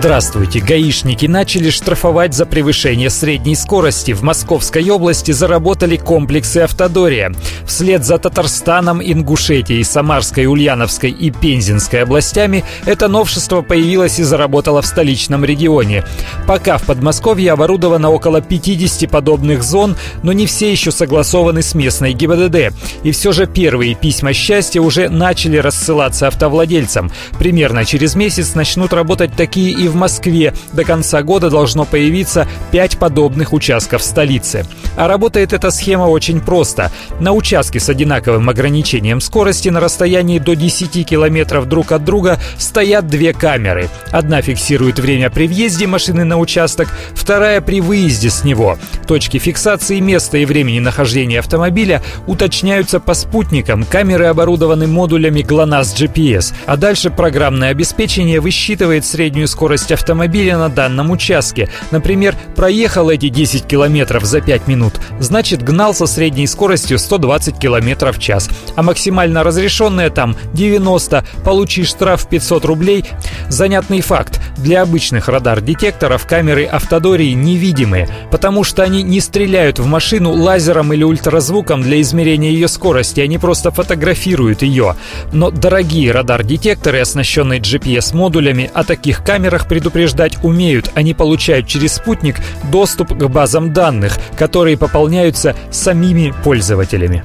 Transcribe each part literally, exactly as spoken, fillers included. Здравствуйте! Гаишники начали штрафовать за превышение средней скорости. В Московской области заработали комплексы «Автодория». Вслед за Татарстаном, Ингушетией, Самарской, Ульяновской и Пензенской областями это новшество появилось и заработало в столичном регионе. Пока в Подмосковье оборудовано около пятьдесят подобных зон, но не все еще согласованы с местной ГИБДД. И все же первые письма счастья уже начали рассылаться автовладельцам. Примерно через месяц начнут работать такие и в Москве. До конца года должно появиться пять подобных участков столицы. А работает эта схема очень просто. На участке с одинаковым ограничением скорости на расстоянии до десяти километров друг от друга стоят две камеры. Одна фиксирует время при въезде машины на участок, вторая при выезде с него. Точки фиксации места и времени нахождения автомобиля уточняются по спутникам. Камеры оборудованы модулями GLONASS джи пи эс, а дальше программное обеспечение высчитывает среднюю скорость автомобиля на данном участке. Например, проехал эти десять километров за пять минут, значит, гнал со средней скоростью сто двадцать километров в час, а максимально разрешенная там девяносто, получи штраф пятьсот рублей. Занятный факт. Для обычных радар-детекторов камеры «Автодории» невидимые, потому что они не стреляют в машину лазером или ультразвуком для измерения ее скорости, они просто фотографируют ее. Но дорогие радар-детекторы, оснащенные джи пи эс-модулями, о таких камерах предупреждать умеют. Они получают через спутник доступ к базам данных, которые пополняются самими пользователями.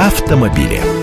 Автомобили.